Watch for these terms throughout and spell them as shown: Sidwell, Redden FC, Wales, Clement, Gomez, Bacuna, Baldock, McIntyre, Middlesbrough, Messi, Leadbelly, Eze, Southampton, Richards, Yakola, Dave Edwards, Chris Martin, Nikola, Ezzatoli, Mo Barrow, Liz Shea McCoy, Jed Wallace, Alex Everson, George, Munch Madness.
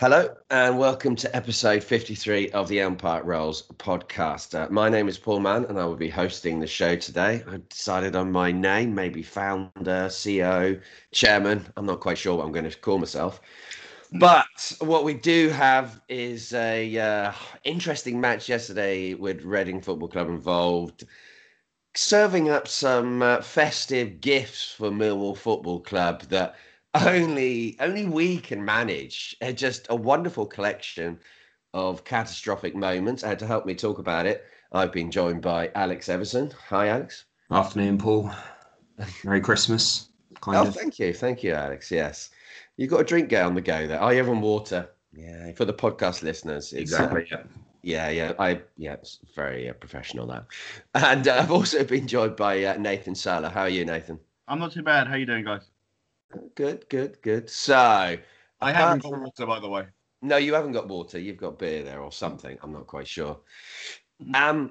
Hello and welcome to episode 53 of the Umpire Rolls podcast. My name is Paul Mann and I will be hosting the show today. I decided on my name, maybe founder, CEO, chairman. I'm not quite sure what I'm going to call myself. But what we do have is a interesting match yesterday with Reading Football Club involved, serving up some festive gifts for Millwall Football Club that only we can manage. Just a wonderful collection of catastrophic moments. And to help me talk about it, I've been joined by Alex Everson. Hi, Alex. Afternoon, Paul. Merry Christmas. Kind of. Thank you, Alex. Yes. You've got a drink on the go there. Are you having water? Yeah. For the podcast listeners. Exactly. It's very professional, that. And I've also been joined by Nathan Salah. How are you, Nathan? I'm not too bad. How are you doing, guys? Good. So I haven't got water, by the way. No, you haven't got water. You've got beer there or something. I'm not quite sure. The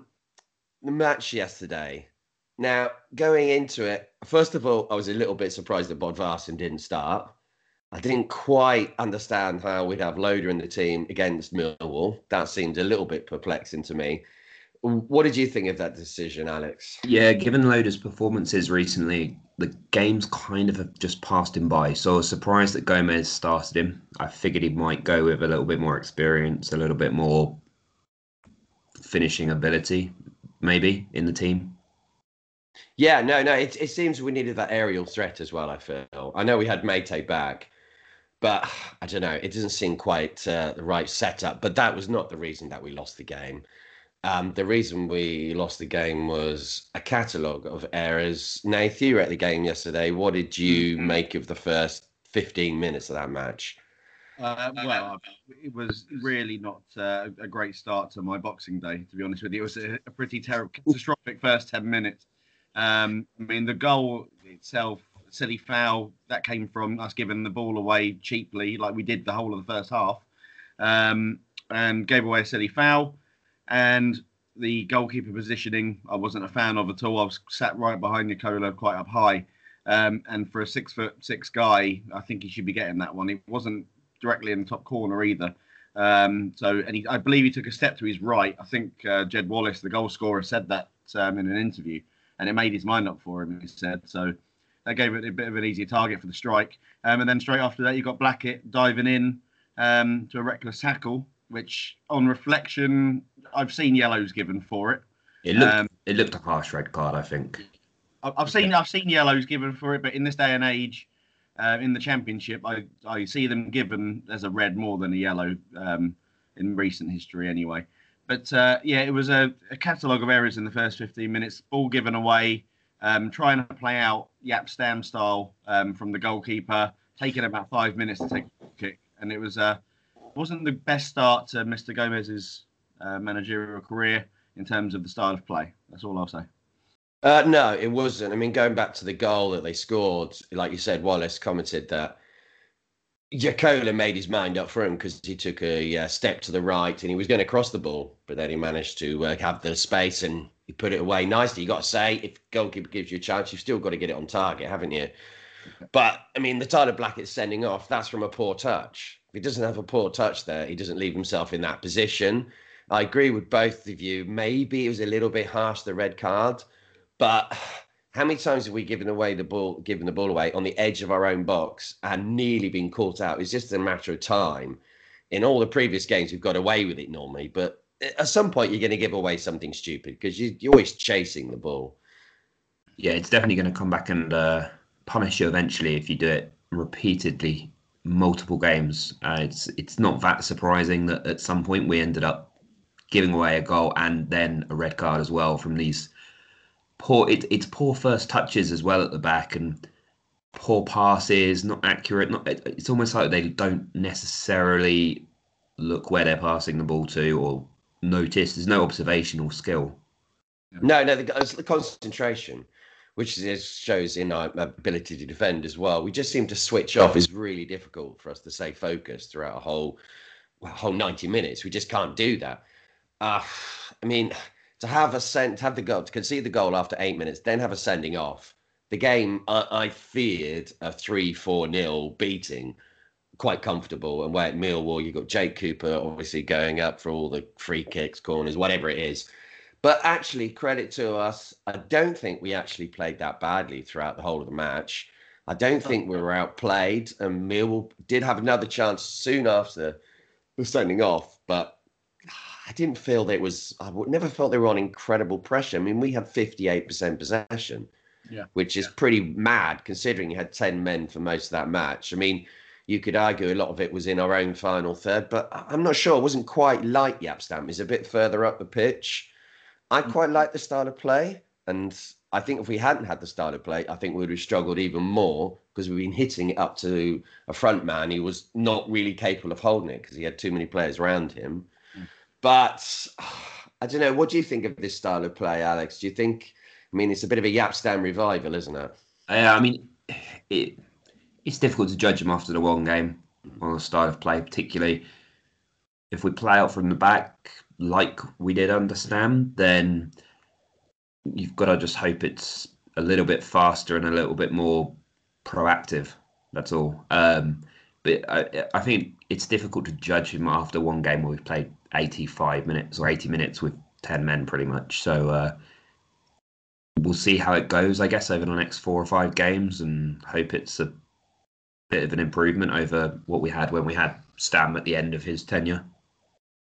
match yesterday. Now, going into it, first of all, I was a little bit surprised that Bodvarsson didn't start. I didn't quite understand how we'd have Loader in the team against Millwall. That seemed a little bit perplexing to me. What did you think of that decision, Alex? Yeah, given Loader's performances recently, the games kind of have just passed him by. So I was surprised that Gomez started him. I figured he might go with a little bit more experience, a little bit more finishing ability, maybe, in the team. Yeah, no, it seems we needed that aerial threat as well, I feel. I know we had Méïté back, but I don't know. It doesn't seem quite the right setup. But that was not the reason that we lost the game. The reason we lost the game was a catalogue of errors. Nath, you were at the game yesterday. What did you make of the first 15 minutes of that match? Well, it was really not a great start to my Boxing Day, to be honest with you. It was a pretty terrible, catastrophic first 10 minutes. I mean, the goal itself, silly foul, that came from us giving the ball away cheaply, like we did the whole of the first half, and gave away a silly foul. And the goalkeeper positioning, I wasn't a fan of at all. I was sat right behind Nikola, quite up high. And for a 6'6" guy, I think he should be getting that one. It wasn't directly in the top corner either. I believe he took a step to his right. I think Jed Wallace, the goal scorer, said that in an interview. And it made his mind up for him, he said. So that gave it a bit of an easy target for the strike. And then straight after that, you got Blackett diving in to a reckless tackle, which, on reflection, I've seen yellows given for it. It looked a harsh red card, I think. I've seen yellows given for it, but in this day and age, in the Championship, I see them given as a red more than a yellow in recent history, anyway. But it was a catalogue of errors in the first 15 minutes, all given away, trying to play out Jaap Stam style from the goalkeeper, taking about 5 minutes to take a kick, and it was wasn't the best start to Mr. Gomez's managerial career in terms of the style of play. That's all I'll say. No, it wasn't. I mean, going back to the goal that they scored, like you said, Wallace commented that Yakola made his mind up for him because he took a step to the right and he was going to cross the ball, but then he managed to have the space and he put it away nicely. You got to say, if goalkeeper gives you a chance, you've still got to get it on target, haven't you? But, I mean, the Tyler Blackett sending off, that's from a poor touch. If he doesn't have a poor touch there, he doesn't leave himself in that position. I agree with both of you. Maybe it was a little bit harsh, the red card, but how many times have we given the ball away on the edge of our own box and nearly been caught out? It's just a matter of time. In all the previous games, we've got away with it normally, but at some point, you're going to give away something stupid because you're always chasing the ball. Yeah, it's definitely going to come back and punish you eventually if you do it repeatedly, multiple games. It's not that surprising that at some point we ended up giving away a goal and then a red card as well from these poor. It's poor first touches as well at the back and poor passes, not accurate. It's almost like they don't necessarily look where they're passing the ball to or notice. There's no observational skill. No, it's the concentration, which shows in our ability to defend as well. We just seem to switch off. It's really difficult for us to stay focused throughout a whole 90 minutes. We just can't do that. I mean, to concede the goal after 8 minutes, then have a sending off. The game, I feared a 3-4-0 beating quite comfortable. And where at Millwall, you've got Jake Cooper obviously going up for all the free kicks, corners, whatever it is. But actually, credit to us, I don't think we actually played that badly throughout the whole of the match. I don't think we were outplayed, and Millwall did have another chance soon after the sending off, but I didn't feel that it was... I never felt they were on incredible pressure. I mean, we had 58% possession, which is pretty mad, considering you had 10 men for most of that match. I mean, you could argue a lot of it was in our own final third, but I'm not sure. It wasn't quite like Jaap Stam. It's a bit further up the pitch. I quite like the style of play, and I think if we hadn't had the style of play, I think we would have struggled even more because we've been hitting it up to a front man who was not really capable of holding it because he had too many players around him. But I don't know. What do you think of this style of play, Alex? Do you think, I mean, it's a bit of a Jaap Stam revival, isn't it? I mean, it's difficult to judge him after the one game on the style of play, particularly if we play out from the back like we did under Stam, then... you've got to just hope it's a little bit faster and a little bit more proactive. That's all. But I think it's difficult to judge him after one game where we've played 85 minutes or 80 minutes with 10 men pretty much. So we'll see how it goes, I guess, over the next 4 or 5 games and hope it's a bit of an improvement over what we had when we had Stam at the end of his tenure.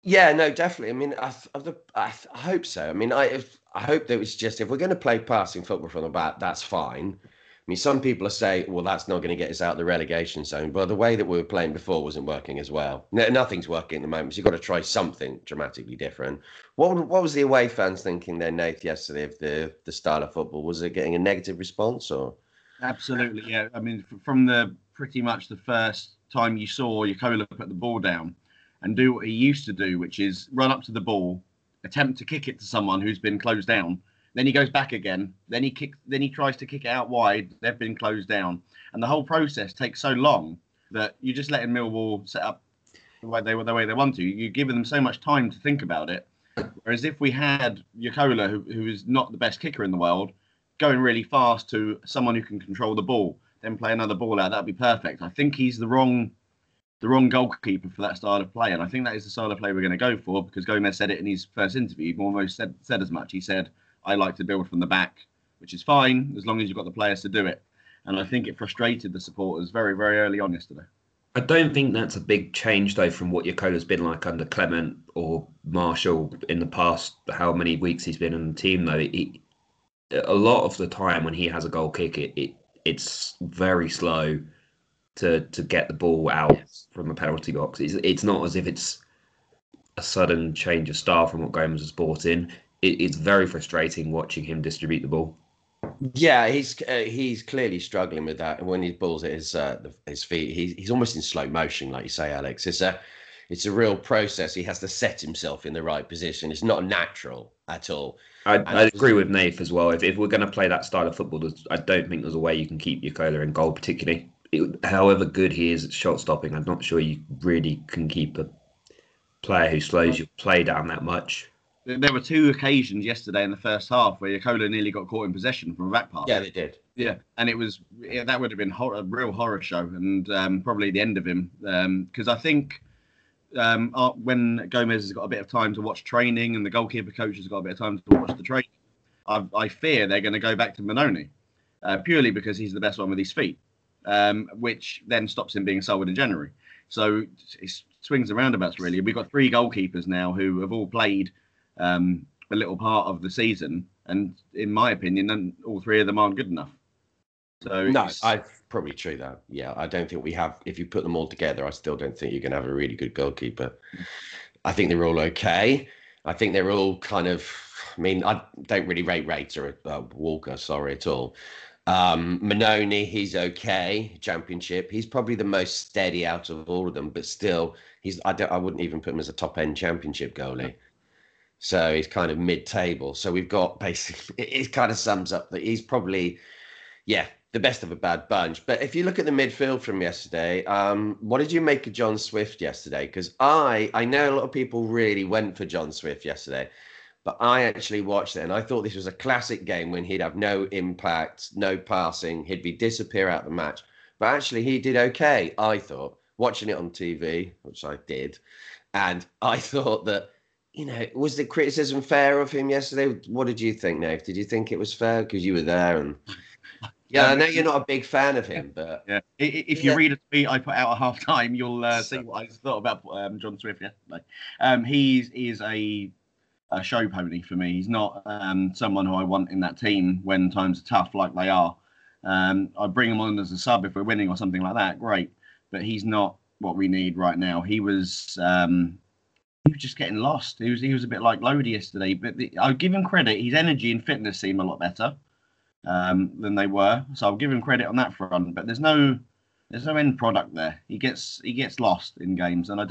Yeah, no, definitely. I mean, I hope so. I mean, I hope that it's just, if we're going to play passing football from the back, that's fine. I mean, some people are saying, well, that's not going to get us out of the relegation zone. But the way that we were playing before wasn't working as well. No, nothing's working at the moment. So you've got to try something dramatically different. What was the away fans thinking there, Nath, yesterday of the style of football? Was it getting a negative response or? Absolutely, yeah. I mean, from the pretty much the first time you saw Yakola put the ball down and do what he used to do, which is run up to the ball, attempt to kick it to someone who's been closed down. Then he goes back again. Then he tries to kick it out wide. They've been closed down. And the whole process takes so long that you're just letting Millwall set up the way they want to. You're giving them so much time to think about it. Whereas if we had Yakola, who is not the best kicker in the world, going really fast to someone who can control the ball, then play another ball out, that'd be perfect. I think he's the wrong goalkeeper for that style of play. And I think that is the style of play we're going to go for, because Gomez said it in his first interview. He almost said as much. He said, I like to build from the back, which is fine, as long as you've got the players to do it. And I think it frustrated the supporters very, very early on yesterday. I don't think that's a big change, though, from what Yakola's been like under Clement or Marshall in the past, how many weeks he's been on the team, though. A lot of the time when he has a goal kick, it's very slow to get the ball out from the penalty box. It's not as if it's a sudden change of style from what Gomez has brought in. It's very frustrating watching him distribute the ball. Yeah, he's clearly struggling with that. And when he balls at his feet, he's almost in slow motion, like you say, Alex. It's a real process. He has to set himself in the right position. It's not natural at all. I agree with Nath as well. If we're going to play that style of football, I don't think there's a way you can keep Yakola in goal, particularly. However good he is at shot stopping, I'm not sure you really can keep a player who slows your play down that much. There were 2 occasions yesterday in the first half where Yakola nearly got caught in possession from a back pass. Yeah, they did. Yeah, and that would have been a real horror show, and probably the end of him. Because I think when Gomez has got a bit of time to watch training and the goalkeeper coach has got a bit of time to watch the training, I fear they're going to go back to Mannone purely because he's the best one with his feet. Which then stops him being sold in January. So it's swings and roundabouts, really. We've got 3 goalkeepers now who have all played a little part of the season. And in my opinion, all 3 of them aren't good enough. So no, I'd probably true that. Yeah, I don't think we have... If you put them all together, I still don't think you're going to have a really good goalkeeper. I think they're all okay. I think they're all kind of... I mean, I don't really rate Rater Walker, sorry, at all. Mannone, he's okay. Championship, he's probably the most steady out of all of them, but still, I wouldn't even put him as a top end Championship goalie. So he's kind of mid table. So we've got basically, it kind of sums up that he's probably, the best of a bad bunch. But if you look at the midfield from yesterday, what did you make of John Swift yesterday? Because I know a lot of people really went for John Swift yesterday. But I actually watched it, and I thought this was a classic game when he'd have no impact, no passing. He'd disappear out of the match. But actually, he did okay, I thought. watching it on TV, which I did, and I thought that, you know, was the criticism fair of him yesterday? What did you think, Nate? Did you think it was fair? Because you were there and... Yeah, I know you're not a big fan of him, but... Yeah. If you read a tweet I put out at half-time, you'll see what I thought about John Swift yesterday. He is a show pony for me. He's not someone who I want in that team when times are tough like they are. I bring him on as a sub if we're winning or something like that, great. But he's not what we need right now. He was just getting lost. He was a bit like Lodi yesterday. But I'll give him credit. His energy and fitness seem a lot better than they were, so I'll give him credit on that front. But there's no end product there. He gets lost in games, and I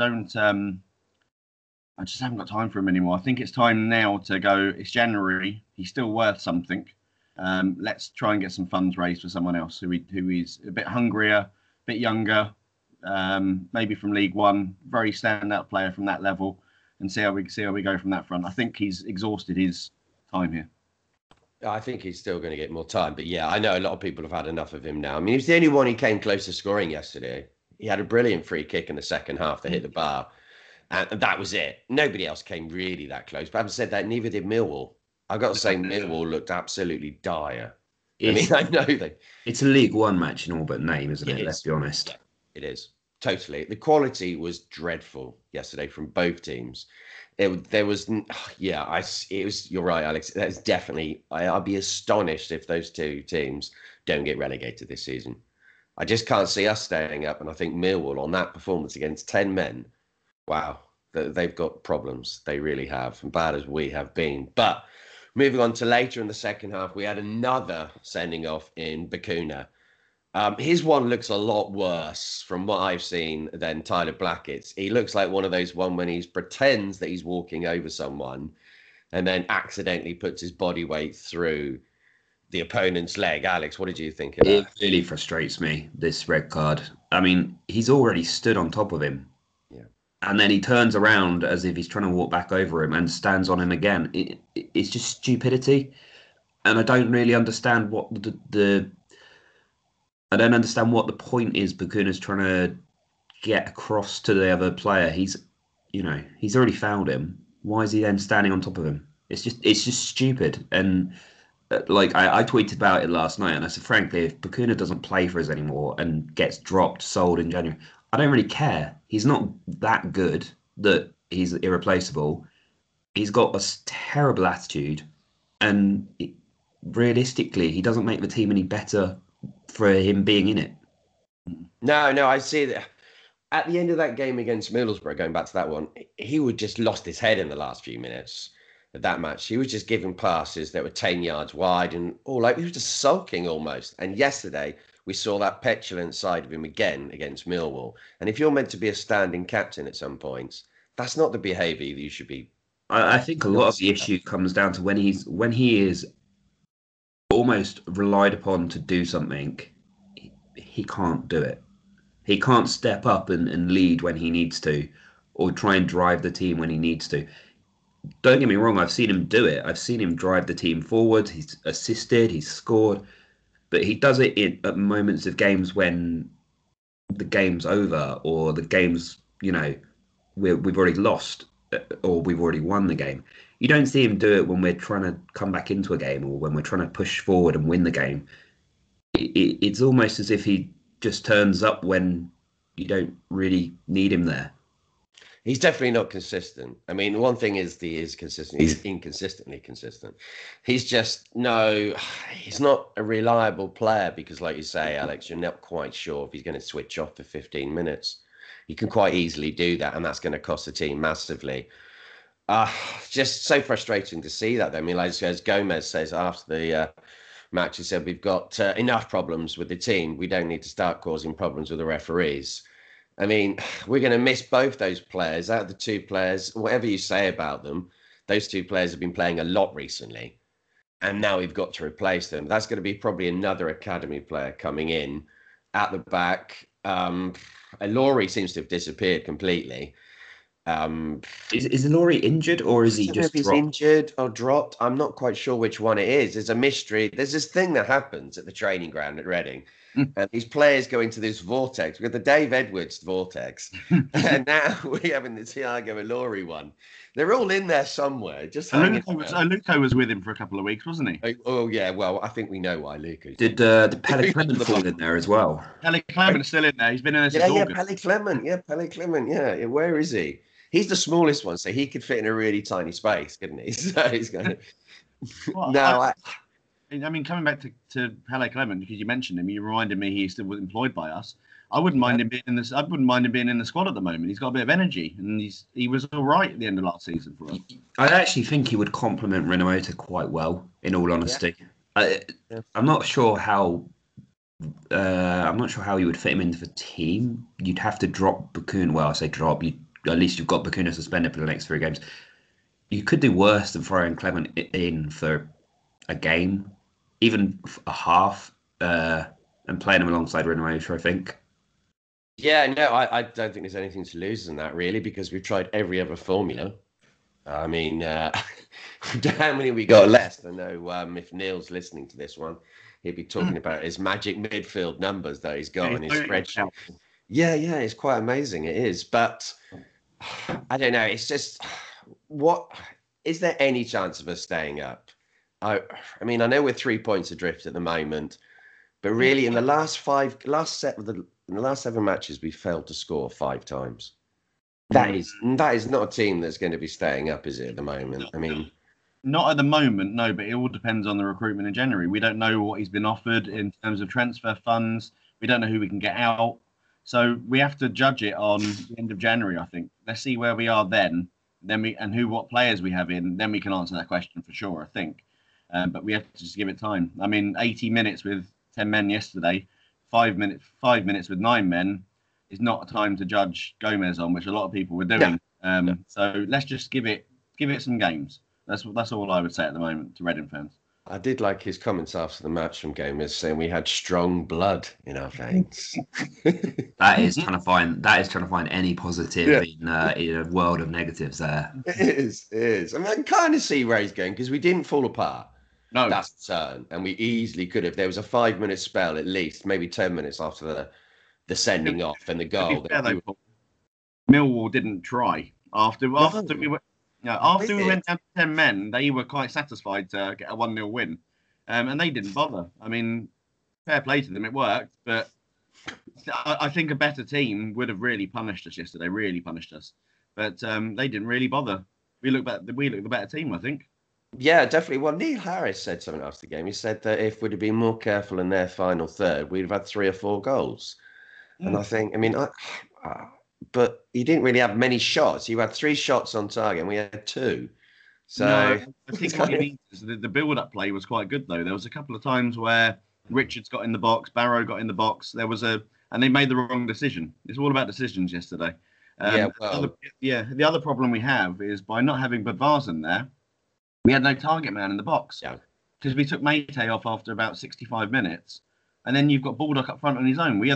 just haven't got time for him anymore. I think it's time now to go. It's January. He's still worth something. Let's try and get some funds raised for someone else who is a bit hungrier, a bit younger, maybe from League One, very standout player from that level, and see how we go from that front. I think he's exhausted his time here. I think he's still going to get more time. But, yeah, I know a lot of people have had enough of him now. I mean, he was the only one who came close to scoring yesterday. He had a brilliant free kick in the second half that hit the bar. And that was it. Nobody else came really that close. But having said that, neither did Millwall. I've got to say, Millwall looked absolutely dire. It's a League One match in all but name, isn't it? Let's be honest. It is. Totally. The quality was dreadful yesterday from both teams. You're right, Alex. That's definitely, I'd be astonished if those two teams don't get relegated this season. I just can't see us staying up. And I think Millwall on that performance against 10 men, wow, they've got problems. They really have, and bad as we have been. But moving on to later in the second half, we had another sending off in Bacuna. His one looks a lot worse from what I've seen than Tyler Blackett's. He looks like one of those one when he pretends that he's walking over someone and then accidentally puts his body weight through the opponent's leg. Alex, what did you think of that? It really frustrates me, this red card. I mean, he's already stood on top of him. Yeah. And then he turns around as if he's trying to walk back over him and stands on him again. It's just stupidity. And I don't really understand what I don't understand what the point is Bacuna's trying to get across to the other player. He's already fouled him. Why is he then standing on top of him? It's just stupid. And I tweeted about it last night, and I said, frankly, if Bacuna doesn't play for us anymore and gets dropped, sold in January, I don't really care. He's not that good that he's irreplaceable. He's got a terrible attitude, and realistically, he doesn't make the team any better for him being in it. No, I see that. At the end of that game against Middlesbrough, going back to that one, he would just lost his head in the last few minutes of that match. He was just giving passes that were 10 yards wide and all like he was just sulking almost. And yesterday we saw that petulant side of him again against Millwall. And if you're meant to be a standing captain at some points, that's not the behaviour that you should be. I think a lot of the issue comes down to when he is almost relied upon to do something, he can't do it. He can't step up and lead when he needs to, or try and drive the team when he needs to. Don't get me wrong, I've seen him do it. I've seen him drive the team forward. He's assisted, he's scored, but he does it at moments of games when the game's over or the game's, we've already lost or we've already won the game. You don't see him do it when we're trying to come back into a game or when we're trying to push forward and win the game. It's almost as if he just turns up when you don't really need him there. He's definitely not consistent. I mean, one thing is he is consistent. He's inconsistently consistent. He's not a reliable player because, like you say, Alex, you're not quite sure if he's going to switch off for 15 minutes. You can quite easily do that, and that's going to cost the team massively. Just so frustrating to see that. I mean, like, as Gomez says after the match, he said, we've got enough problems with the team. We don't need to start causing problems with the referees. I mean, we're going to miss both those players. Out of the two players, whatever you say about them, those two players have been playing a lot recently. And now we've got to replace them. That's going to be probably another academy player coming in at the back. Ilori seems to have disappeared completely. Is Ilori injured or is he just dropped? He's injured or dropped. I'm not quite sure which one it is. There's a mystery. There's this thing that happens at the training ground at Reading And these players go into this vortex. We had the Dave Edwards vortex, and now we're having the Thiago Ilori one. They're all in there somewhere. Just Aluko was with him for a couple of weeks, wasn't he? Oh yeah, well I think we know why Aluko did. The Peli Clement fall in there as well. Peli Clement's still in there. He's been in there since August. Peli Clement. Where is he? He's the smallest one, so he could fit in a really tiny space, couldn't he? So he's going. I mean, coming back to Peli Clement, because you mentioned him, you reminded me he's still employed by us. I wouldn't mind him being in this. I wouldn't mind him being in the squad at the moment. He's got a bit of energy, and he was all right at the end of last season for us. I actually think he would complement Renato quite well, in all honesty. Yeah. I'm not sure how you would fit him into the team. You'd have to drop Bacuna. Well, I say drop. At least you've got Bacuna suspended for the next 3 games. You could do worse than throwing Clement in for a game, even a half, and playing them alongside Renu-Menger, I think. Yeah, no, I don't think there's anything to lose in that, really, because we've tried every other formula. I mean, how many we got left? I know if Neil's listening to this one, he'd be talking about his magic midfield numbers that he's got in his spreadsheet. Yeah, it's quite amazing, it is. But I don't know, it's just, is there any chance of us staying up? I mean, I know we're 3 points adrift at the moment, but really in the last 7 matches, we failed to score 5 times. That is not a team that's going to be staying up, is it, at the moment? I mean, not at the moment, no, but it all depends on the recruitment in January. We don't know what he's been offered in terms of transfer funds. We don't know who we can get out. So we have to judge it on the end of January, I think. Let's see where we are then, and what players we have in, then we can answer that question for sure, I think. But we have to just give it time. I mean, 80 minutes with 10 men yesterday, 5 minutes with 9 men is not a time to judge Gomez on, which a lot of people were doing. Yeah. So let's just give it some games. That's all I would say at the moment to Reading fans. I did like his comments after the match from Gomez saying we had strong blood in our veins. That is trying to find any positive in a world of negatives there. It is. I mean, I can kind of see where he's going because we didn't fall apart. No. That's the turn. And we easily could have. There was a 5-minute spell at least, maybe 10 minutes after the sending off and the goal. Though, Millwall didn't try. After we were... Yeah, after we went down to 10 men, they were quite satisfied to get a 1-0 win. And they didn't bother. I mean, fair play to them, it worked. But I think a better team would have really punished us yesterday, really punished us. But they didn't really bother. We looked the better team, I think. Yeah, definitely. Well, Neil Harris said something after the game. He said that if we'd have been more careful in their final third, we'd have had 3 or 4 goals. Mm. And I think, I mean... But he didn't really have many shots. He had 3 shots on target, and we had 2. So no, I think what he means is the build-up play was quite good, though. There was a couple of times where Richards got in the box, Barrow got in the box. And they made the wrong decision. It's all about decisions yesterday. The other problem we have is by not having Bodvarsson there, we had no target man in the box because we took Méïté off after about 65 minutes. And then you've got Baldock up front on his own. We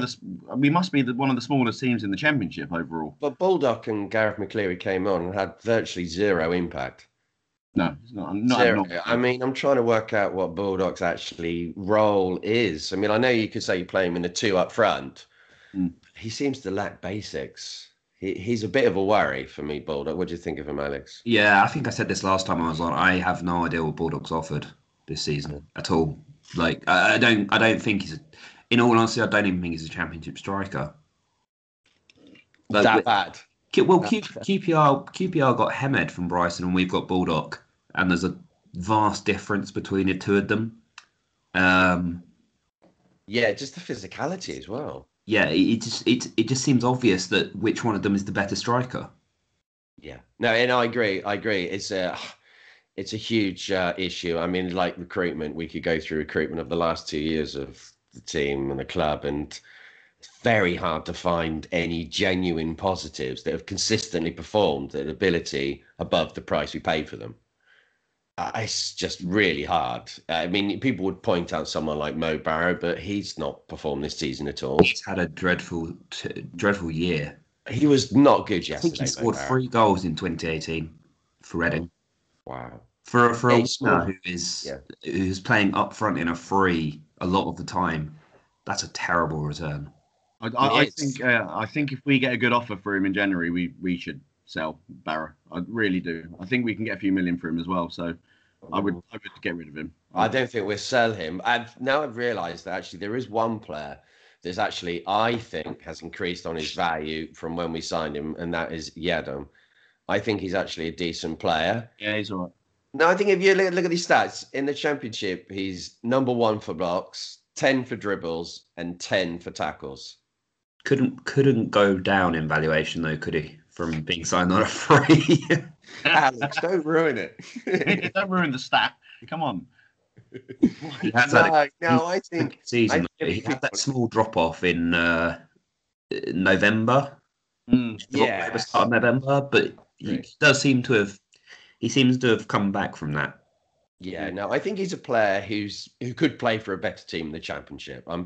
must be one of the smallest teams in the Championship overall. But Baldock and Gareth McCleary came on and had virtually 0 impact. No, it's not. I mean, I'm trying to work out what Baldock's actually role is. I mean, I know you could say you play him in the 2 up front. Mm. He seems to lack basics. He's a bit of a worry for me, Baldock. What do you think of him, Alex? Yeah, I think I said this last time I was on. I have no idea what Baldock's offered this season at all. Like, I don't think he's... In all honesty, I don't even think he's a Championship striker. Like, that bad? Well, QPR got Hemed from Brighton and we've got Baldock. And there's a vast difference between the 2 of them. Yeah, just the physicality as well. Yeah, it just seems obvious that which one of them is the better striker. Yeah. No, and I agree. It's a huge issue. I mean, like recruitment, we could go through recruitment of the last 2 years of the team and the club, and it's very hard to find any genuine positives that have consistently performed at ability above the price we paid for them. It's just really hard. I mean, people would point out someone like Mo Barrow, but he's not performed this season at all. He's had a dreadful year. He was not good yesterday. I think he scored 3 goals in 2018 for Reading. Wow. For a winger who's playing up front in a free a lot of the time, that's a terrible return. I think if we get a good offer for him in January, we should sell Barrow. I really do. I think we can get a few million for him as well. So I would get rid of him. I don't think we'll sell him. And now I've realised that actually there is one player that's actually, I think, has increased on his value from when we signed him, and that is Yedem. I think he's actually a decent player. Yeah, he's all right. No, I think if you look at his stats, in the Championship, he's number 1 for blocks, 10 for dribbles, and 10 for tackles. Couldn't go down in valuation, though, could he? From being signed on a free. Alex, don't ruin it. Don't ruin the stat. Come on. I think he had that small drop-off in November. Yeah, start of November, but he seems to have come back from that. Yeah, no, I think he's a player who could play for a better team in the Championship. I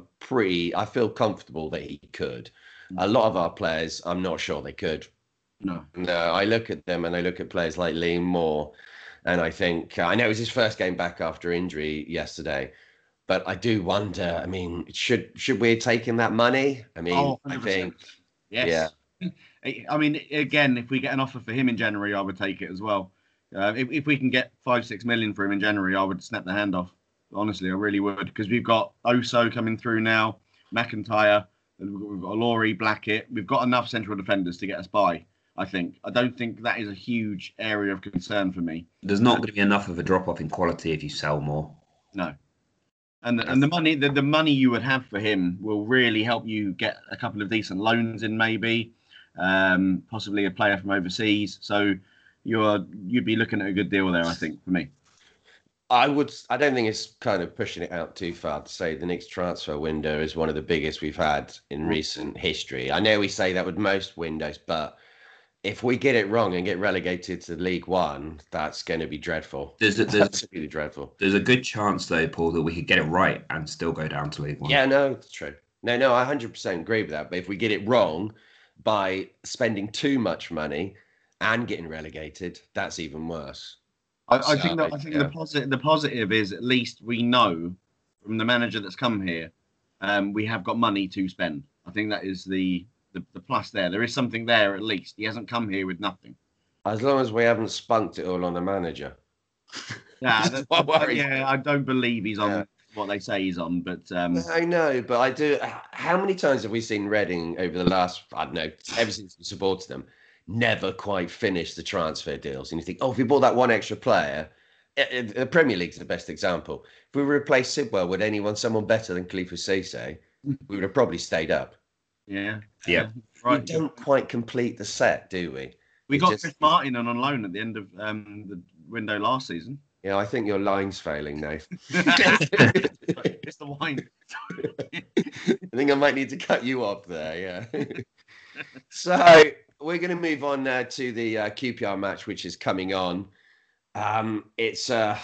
feel comfortable that he could. A lot of our players, I'm not sure they could. No, I look at them and I look at players like Liam Moore, and I think I know it was his first game back after injury yesterday, but I do wonder. I mean, should we take him that money? I mean, 100%. I think. Yes. Yeah. I mean, again, if we get an offer for him in January, I would take it as well. If we can get 5-6 million for him in January, I would snap the hand off. Honestly, I really would, because we've got Oso coming through now, McIntyre, we've got Ilori, Blackett. We've got enough central defenders to get us by, I think. I don't think that is a huge area of concern for me. There's not going to be enough of a drop-off in quality if you sell more. No. And the money you would have for him will really help you get a couple of decent loans in, maybe, possibly a player from overseas. So you'd be looking at a good deal there, I think, for me. I don't think it's kind of pushing it out too far to say the next transfer window is one of the biggest we've had in recent history. I know we say that with most windows, but if we get it wrong and get relegated to League One, that's going to be dreadful. That's really dreadful. There's a good chance, though, Paul, that we could get it right and still go down to League One. Yeah, no, that's true. No, I 100% agree with that. But if we get it wrong by spending too much money and getting relegated, that's even worse. I think the positive is at least we know from the manager that's come here, we have got money to spend. I think that is the plus there. There is something there at least. He hasn't come here with nothing. As long as we haven't spunked it all on the manager. I don't believe he's on what they say he's on. But I know, but I do. How many times have we seen Reading over the last, I don't know, ever since we supported them, never quite finish the transfer deals? And you think, if we bought that one extra player, the Premier League's the best example. If we replaced Sidwell with someone better than Khalifa Cisse, we would have probably stayed up. Yeah. Yeah. Right. We don't quite complete the set, do we? We got Chris Martin on loan at the end of the window last season. Yeah, I think your line's failing, Nate. It's the wine. I think I might need to cut you off there, yeah. So we're going to move on now to the QPR match, which is coming on. They're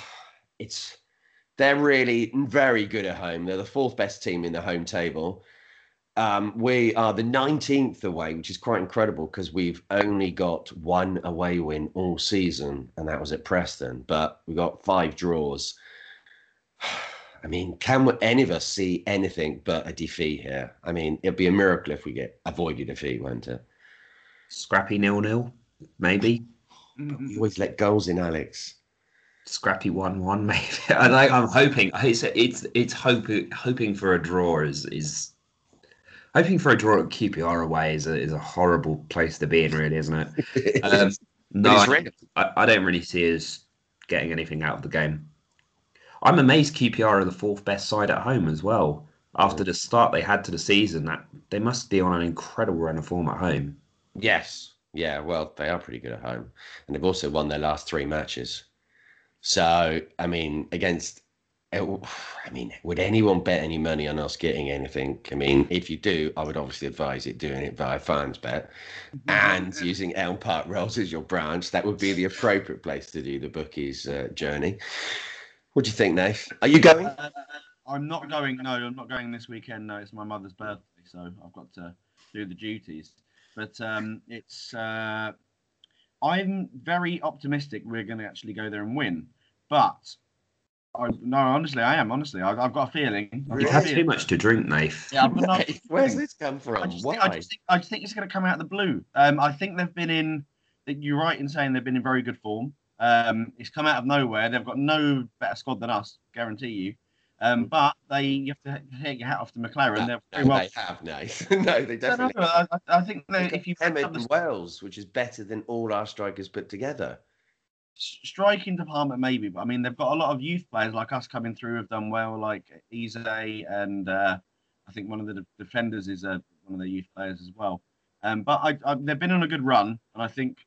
really very good at home. They're the 4th best team in the home table. We are the 19th away, which is quite incredible because we've only got one away win all season, and that was at Preston. But we got 5 draws. I mean, can any of us see anything but a defeat here? I mean, it'd be a miracle if we avoid a defeat, won't it? Scrappy 0-0, maybe. You always let goals in, Alex. Scrappy 1-1, maybe. I'm hoping. Hoping for a draw is. Hoping for a draw at QPR away is a horrible place to be in, really, isn't it? I don't really see us getting anything out of the game. I'm amazed QPR are the 4th best side at home as well. After the start they had to the season, that they must be on an incredible run of form at home. Yes. Yeah, well, they are pretty good at home. And they've also won their last 3 matches. So, I mean, would anyone bet any money on us getting anything? I mean, if you do, I would obviously advise doing it via Fans Bet and using Elm Park Rolls as your branch. That would be the appropriate place to do the bookies journey. What do you think, Nath? Are you going? I'm not going. No, I'm not going this weekend. No, it's my mother's birthday, so I've got to do the duties. But I'm very optimistic we're going to actually go there and win. But No, honestly, I am. Honestly, I've got a feeling. You've had too much to drink, Nath. Yeah, I'm not. Where's this come from? I just think it's going to come out of the blue. I think they've been in. You're right in saying they've been in very good form. It's come out of nowhere. They've got no better squad than us, guarantee you. But you have to take your hat off to McLaren. They definitely. I think that if you put up the Wales, which is better than all our strikers put together. Striking department, maybe, but I mean, they've got a lot of youth players like us coming through have done well, like Eze, and I think one of the defenders is one of their youth players as well. But they've been on a good run, and I think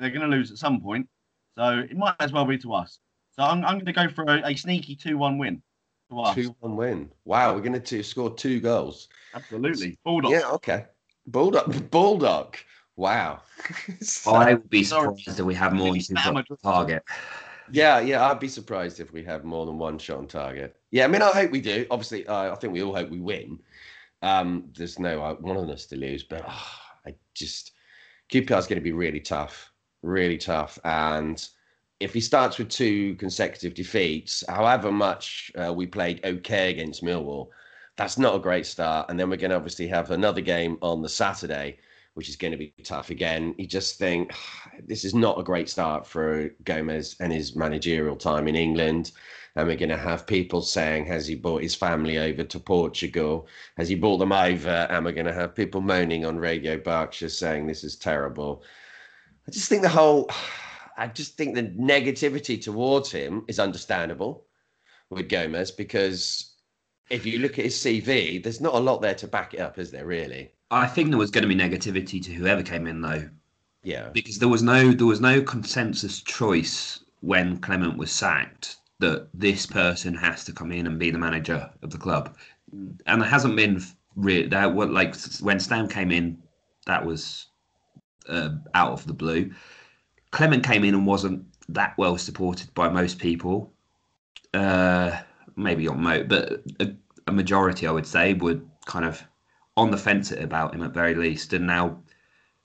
they're going to lose at some point, so it might as well be to us. So I'm going to go for a sneaky 2-1 win. 2-1 win. Wow, we're going to score 2 goals. Absolutely. Baldock. Yeah, okay. Baldock. Wow. So, I would be surprised if we have more than 2 shots on target. Yeah, I'd be surprised if we have more than 1 shot on target. Yeah, I mean, I hope we do. Obviously, I think we all hope we win. There's no one of us to lose, but QPR is going to be really tough. And if he starts with 2 consecutive defeats, however much we played okay against Millwall, that's not a great start. And then we're going to obviously have another game on the Saturday, which is going to be tough again. You just think, this is not a great start for Gomez and his managerial time in England. And we're going to have people saying, has he brought his family over to Portugal? Has he brought them over? And we're going to have people moaning on Radio Berkshire saying this is terrible. I just think the negativity towards him is understandable with Gomez, because if you look at his CV, there's not a lot there to back it up, is there, really? I think there was going to be negativity to whoever came in, though. Yeah. Because there was no consensus choice when Clement was sacked that this person has to come in and be the manager of the club. And there hasn't been really... Like, when Stam came in, that was out of the blue. Clement came in and wasn't that well supported by most people. Maybe not most, but a majority, I would say, would kind of... on the fence about him at very least, and now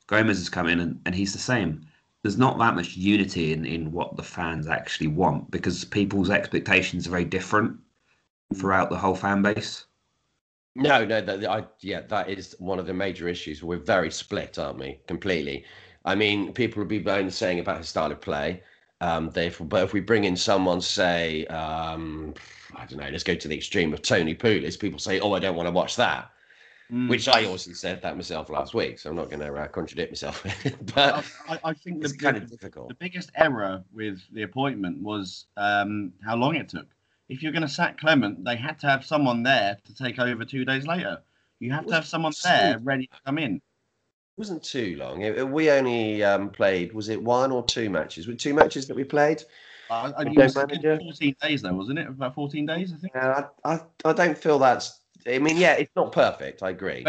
Gomez has come in and he's the same. There's not that much unity in what the fans actually want, because people's expectations are very different throughout the whole fan base. That is one of the major issues. We're very split, aren't we? Completely. I mean, people will be saying about his style of play. But if we bring in someone, say, I don't know, let's go to the extreme of Tony Pulis, people say, oh, I don't want to watch that. Which I also said that myself last week, so I'm not going to contradict myself. But I think it's kind of difficult. The biggest error with the appointment was how long it took. If you're going to sack Clement, they had to have someone there to take over 2 days later. You have to have someone there ready to come in. It wasn't too long. We only played, was it 1 or 2 matches? Were it 2 matches that we played? It was 14 days, though, wasn't it? About 14 days, I think. I don't feel that's... I mean, yeah, it's not perfect. I agree.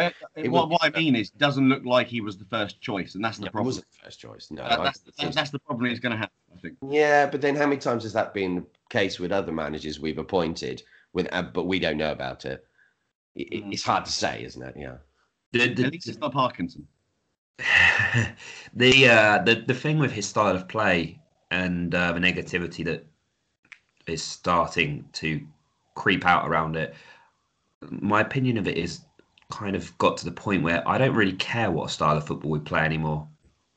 What I mean is, it doesn't look like he was the first choice, and that's the problem. He wasn't the first choice. No, that's the problem he's going to have, I think. Yeah, but then how many times has that been the case with other managers we've appointed, but we don't know about it? It's hard to say, isn't it? Yeah. At least it's not Parkinson. The thing with his style of play and the negativity that is starting to creep out around it. My opinion of it is kind of got to the point where I don't really care what style of football we play anymore.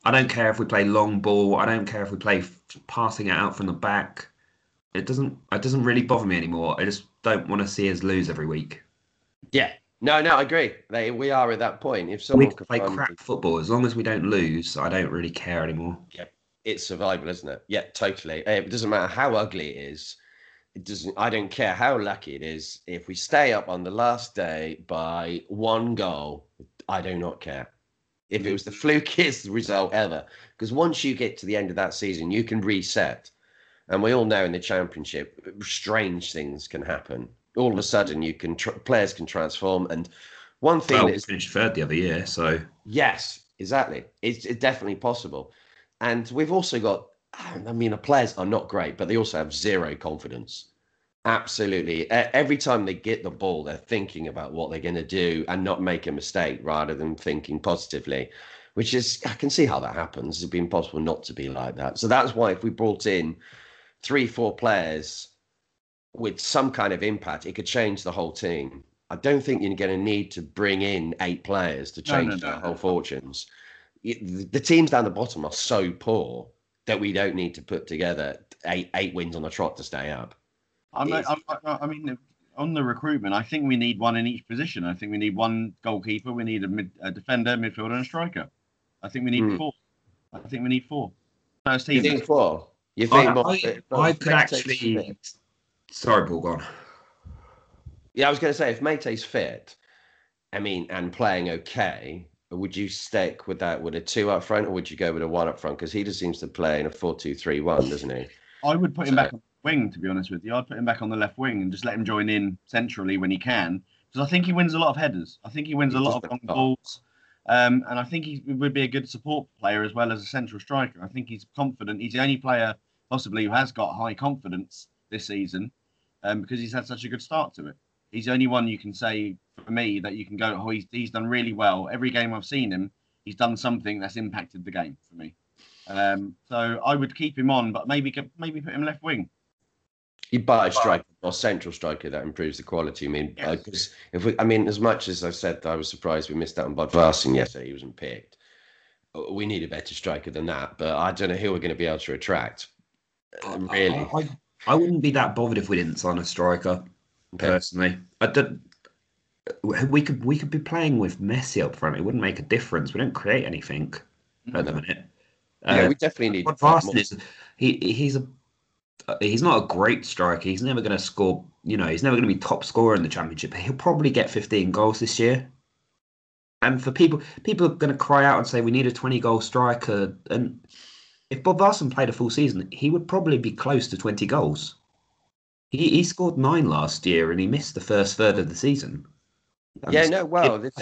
I don't care if we play long ball. I don't care if we play passing it out from the back. It doesn't really bother me anymore. I just don't want to see us lose every week. Yeah. No, I agree. We are at that point. If someone we can play crap football, as long as we don't lose, I don't really care anymore. Yeah. It's survival, isn't it? Yeah, totally. It doesn't matter how ugly it is. I don't care how lucky it is. If we stay up on the last day by 1 goal, I do not care. If it was the flukiest result ever, because once you get to the end of that season, you can reset. And we all know in the Championship, strange things can happen. All of a sudden, you can players can transform. And one thing that is finished third the other year, so yes, exactly, it's definitely possible. And we've also got. I mean, the players are not great, but they also have zero confidence. Absolutely. Every time they get the ball, they're thinking about what they're going to do and not make a mistake rather than thinking positively, which is, I can see how that happens. It'd be impossible not to be like that. So that's why if we brought in 3-4 players with some kind of impact, it could change the whole team. I don't think you're going to need to bring in 8 players to change their whole fortunes. The teams down the bottom are so poor that we don't need to put together eight wins on the trot to stay up. I mean, on the recruitment, I think we need one in each position. I think we need one goalkeeper, we need a defender, midfielder, and a striker. I think we need four. I think we need four. First team. You think four? You think I could actually. Sorry, Paul, go on. Yeah, I was going to say, if Méïté's fit, I mean, and playing okay, would you stick with that, with a 2 up front, or would you go with a 1 up front? Because he just seems to play in a 4-2-3-1, doesn't he? I would put him back on the wing, to be honest with you. I'd put him back on the left wing and just let him join in centrally when he can. Because I think he wins a lot of headers. I think he wins a lot of long balls. And I think he would be a good support player as well as a central striker. I think he's confident. He's the only player possibly who has got high confidence this season because he's had such a good start to it. He's the only one you can say, for me, that you can go, oh, he's done really well. Every game I've seen him, he's done something that's impacted the game for me. So I would keep him on, but maybe put him left wing. You buy a striker or central striker that improves the quality. I mean, because as much as I said that I was surprised we missed out on Bodvarsson yesterday, he wasn't picked. We need a better striker than that, but I don't know who we're going to be able to attract. Really, I wouldn't be that bothered if we didn't sign a striker. Personally, we could be playing with Messi up front. It wouldn't make a difference. We don't create anything at the minute. Yeah, we definitely need. Bodvarsson is he's not a great striker. He's never going to score. You know, he's never going to be top scorer in the Championship. He'll probably get 15 goals this year. And for people are going to cry out and say we need a 20-goal striker. And if Bodvarsson played a full season, he would probably be close to 20 goals. He scored 9 last year and he missed the first third of the season. This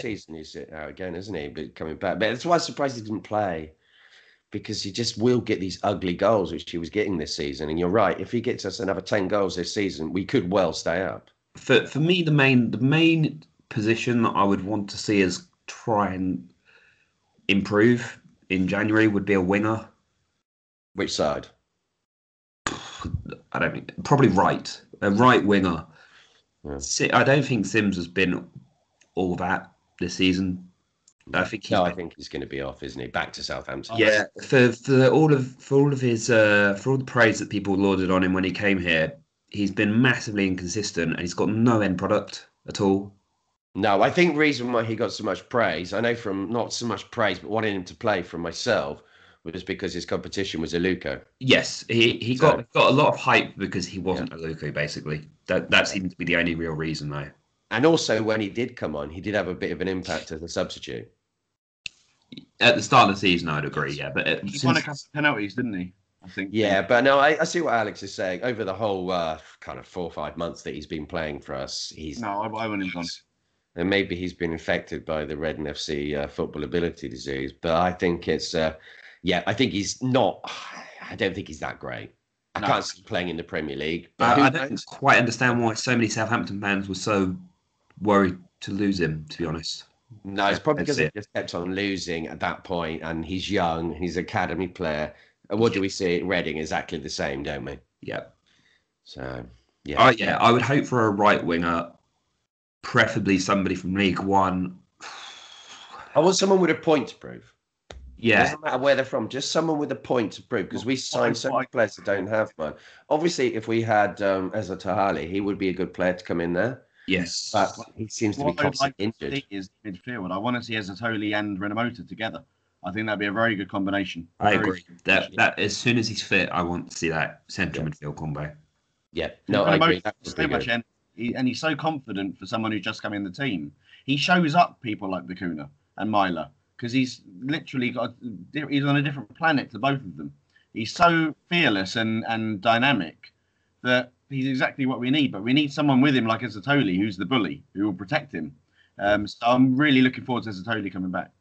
season he's out again, isn't he? But coming back. But that's why I'm surprised he didn't play, because he just will get these ugly goals, which he was getting this season. And you're right, if he gets us another 10 goals this season, we could well stay up. For me, the main position that I would want to see is try and improve in January would be a winger. Which side? I don't think probably a right winger. Yeah. I don't think Sims has been all that this season. I think he's going to be off, isn't he? Back to Southampton. Yeah, for all the praise that people lauded on him when he came here, he's been massively inconsistent and he's got no end product at all. No, I think the reason why he got so much praise, I know from not so much praise, but wanting him to play from myself. Was because his competition was Aluko. Yes, he got a lot of hype because he wasn't Aluko, basically. That seemed to be the only real reason, though. And also, when he did come on, he did have a bit of an impact as a substitute. At the start of the season, I'd agree, yeah. But he won a couple of penalties, didn't he? I think. Yeah, but no, I see what Alex is saying. Over the whole kind of 4 or 5 months that he's been playing for us, he's... No, I want him gone. And maybe he's been infected by the Redden FC football ability disease, but I think it's... yeah, I think he's not... I don't think he's that great. I can't see him playing in the Premier League. But I don't quite understand why so many Southampton fans were so worried to lose him, to be honest. No, it's probably because he just kept on losing at that point, and he's young, he's an academy player. And what do we see at Reading? Exactly the same, don't we? Yeah. So, yeah. I would hope for a right winger, preferably somebody from League One. I want someone with a point to prove. Yeah. It doesn't matter where they're from, just someone with a point to prove, because we signed so many players that don't have one. Obviously, if we had Ezzatoli, he would be a good player to come in there. Yes. But he seems to be constantly injured. What I is midfield. I want to see Ezzatoli and Renato together. I think that'd be a very good combination. I agree. That as soon as he's fit, I want to see that central midfield combo. Yeah. No, I agree. That's so much and he's so confident for someone who just came in the team. He shows up people like Bacuna and Milo. Because he's literally he's on a different planet to both of them. He's so fearless and dynamic that he's exactly what we need. But we need someone with him like Ezzatoli, who's the bully, who will protect him. So I'm really looking forward to Ezzatoli coming back.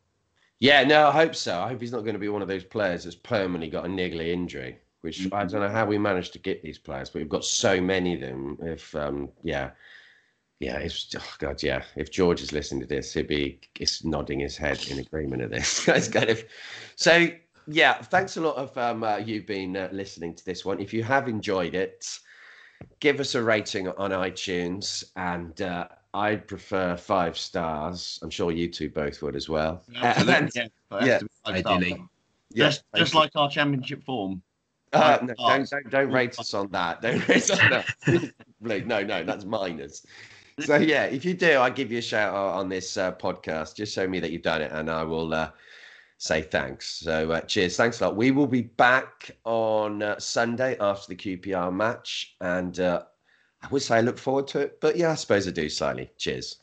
Yeah, no, I hope so. I hope he's not going to be one of those players that's permanently got a niggly injury, which I don't know how we managed to get these players, but we've got so many of them. If George is listening to this, he'd be nodding his head in agreement at this. It's kind of, so, yeah, thanks a lot of you've been listening to this one. If you have enjoyed it, give us a rating on iTunes, and I'd prefer 5 stars. I'm sure you two both would as well. Absolutely. Just like our championship form. No, don't rate us on that. Don't rate us on that. No, that's minors. So, yeah, if you do, I'll give you a shout out on this podcast. Just show me that you've done it, and I will say thanks. So, cheers. Thanks a lot. We will be back on Sunday after the QPR match, and I would say I look forward to it, but yeah, I suppose I do slightly. Cheers.